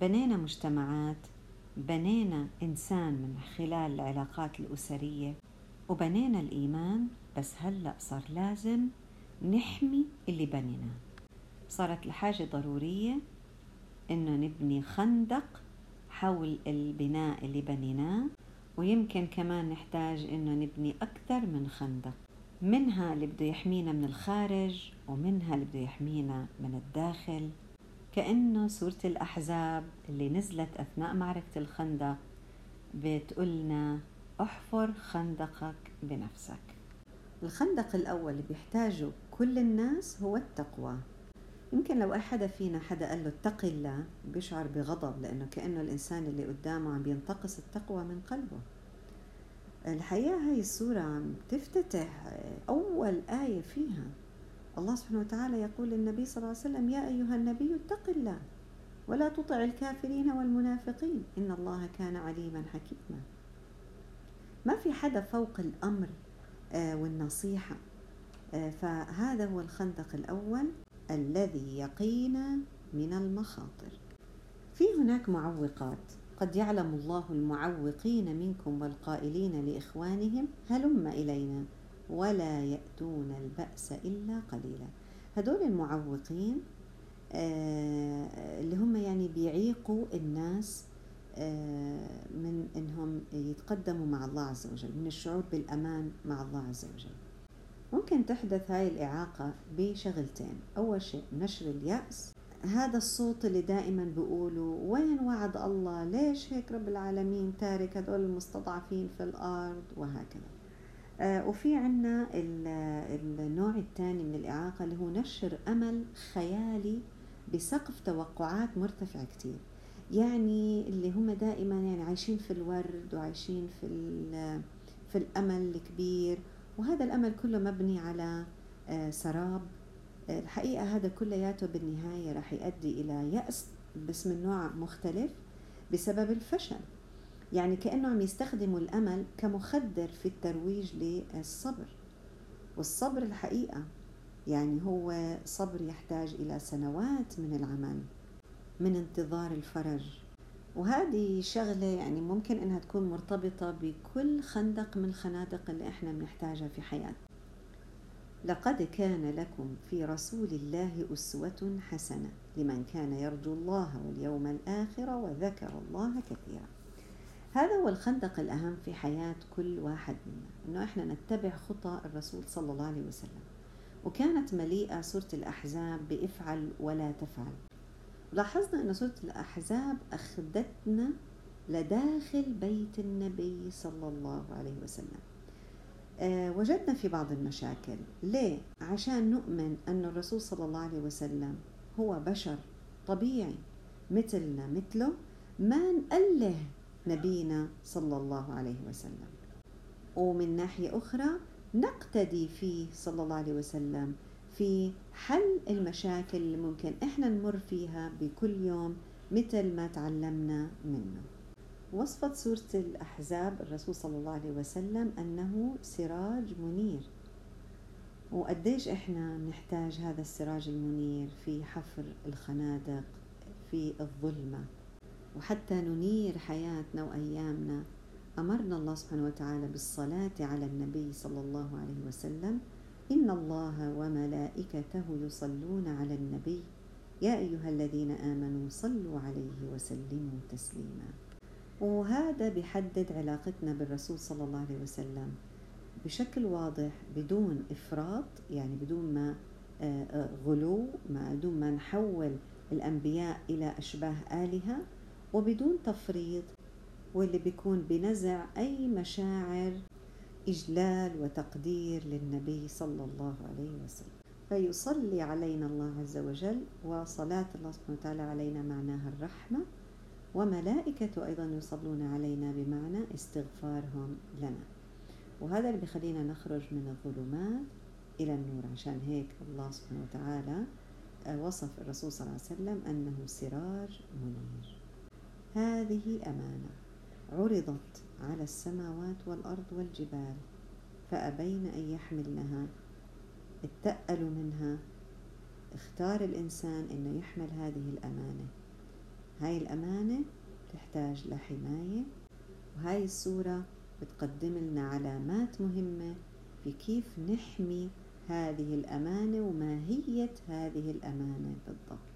بنينا مجتمعات، بنينا إنسان من خلال العلاقات الأسرية، وبنينا الإيمان. بس هلأ صار لازم نحمي اللي بنيناه. صارت الحاجة ضرورية إنه نبني خندق حول البناء اللي بنيناه، ويمكن كمان نحتاج إنه نبني أكثر من خندق، منها اللي بده يحمينا من الخارج ومنها اللي بده يحمينا من الداخل. كأنه سورة الأحزاب اللي نزلت أثناء معركة الخندق بتقولنا احفر خندقك بنفسك. الخندق الأول اللي بيحتاجه كل الناس هو التقوى. يمكن لو أحد فينا حدا قال له اتق الله بيشعر بغضب، لأنه كأنه الإنسان اللي قدامه عم بينتقص التقوى من قلبه. الحقيقة هاي السورة عم تفتتح أول آية فيها الله سبحانه وتعالى يقول للنبي صلى الله عليه وسلم: يا أيها النبي اتق الله ولا تطع الكافرين والمنافقين إن الله كان عليما حكيما. ما في حدا فوق الأمر والنصيحة. فهذا هو الخندق الأول الذي يقينا من المخاطر. في هناك معوقات، قد يعلم الله المعوقين منكم والقائلين لإخوانهم هلم إلينا ولا يأتون البأس إلا قليلا. هدول المعوقين اللي هم يعني بيعيقوا الناس من إنهم يتقدموا مع الله عز وجل، من الشعور بالأمان مع الله عز وجل. ممكن تحدث هاي الإعاقة بشغلتين. أول شيء نشر اليأس، هذا الصوت اللي دائما بيقولوا وين وعد الله، ليش هيك رب العالمين تارك هدول المستضعفين في الأرض، وهكذا. وفي عنا النوع الثاني من الإعاقة اللي هو نشر أمل خيالي بسقف توقعات مرتفع كتير، يعني اللي هم دائما يعني عايشين في الورد وعايشين في الأمل الكبير، وهذا الأمل كله مبني على سراب. الحقيقة هذا كلياته بالنهاية راح يؤدي إلى يأس بس من نوع مختلف بسبب الفشل. يعني كأنه عم يستخدموا الأمل كمخدر في الترويج للصبر، والصبر الحقيقة يعني هو صبر يحتاج إلى سنوات من العمل، من انتظار الفرج. وهذه شغلة يعني ممكن إنها تكون مرتبطة بكل خندق من الخنادق اللي إحنا بنحتاجها في حياتنا. لقد كان لكم في رسول الله أسوة حسنة لمن كان يرجو الله واليوم الآخر وذكر الله كثيرا. هذا هو الخندق الأهم في حياة كل واحد منا، إنه إحنا نتبع خطى الرسول صلى الله عليه وسلم. وكانت مليئة سورة الأحزاب بإفعل ولا تفعل. لاحظنا أن سورة الأحزاب أخذتنا لداخل بيت النبي صلى الله عليه وسلم. وجدنا في بعض المشاكل. ليه؟ عشان نؤمن أن الرسول صلى الله عليه وسلم هو بشر طبيعي مثلنا مثله، ما نأله نبينا صلى الله عليه وسلم. ومن ناحية أخرى نقتدي فيه صلى الله عليه وسلم في حل المشاكل اللي ممكن إحنا نمر فيها بكل يوم مثل ما تعلمنا منه. وصفت سورة الأحزاب الرسول صلى الله عليه وسلم أنه سراج منير. وقديش إحنا نحتاج هذا السراج المنير في حفر الخنادق في الظلمة، وحتى ننير حياتنا وأيامنا. أمرنا الله سبحانه وتعالى بالصلاة على النبي صلى الله عليه وسلم: إن الله وملائكته يصلون على النبي يا أيها الذين آمنوا صلوا عليه وسلموا تسليما. وهذا بيحدد علاقتنا بالرسول صلى الله عليه وسلم بشكل واضح، بدون إفراط، يعني بدون ما غلو، بدون ما نحول الأنبياء إلى أشباه آلهة، وبدون تفريط، واللي بيكون بنزع أي مشاعر إجلال وتقدير للنبي صلى الله عليه وسلم. فيصلي علينا الله عز وجل، وصلاة الله سبحانه وتعالى علينا معناها الرحمة، وملائكته أيضا يصلون علينا بمعنى استغفارهم لنا. وهذا اللي بيخلينا نخرج من الظلمات إلى النور. عشان هيك الله سبحانه وتعالى وصف الرسول صلى الله عليه وسلم أنه سراج منير. هذه أمانة عرضت على السماوات والأرض والجبال فأبين أن يحملنها، اتقلوا منها. اختار الإنسان أنه يحمل هذه الأمانة، هاي الأمانة بتحتاج لحماية، وهاي السورة بتقدم لنا علامات مهمة في كيف نحمي هذه الأمانة وماهية هذه الأمانة بالضبط.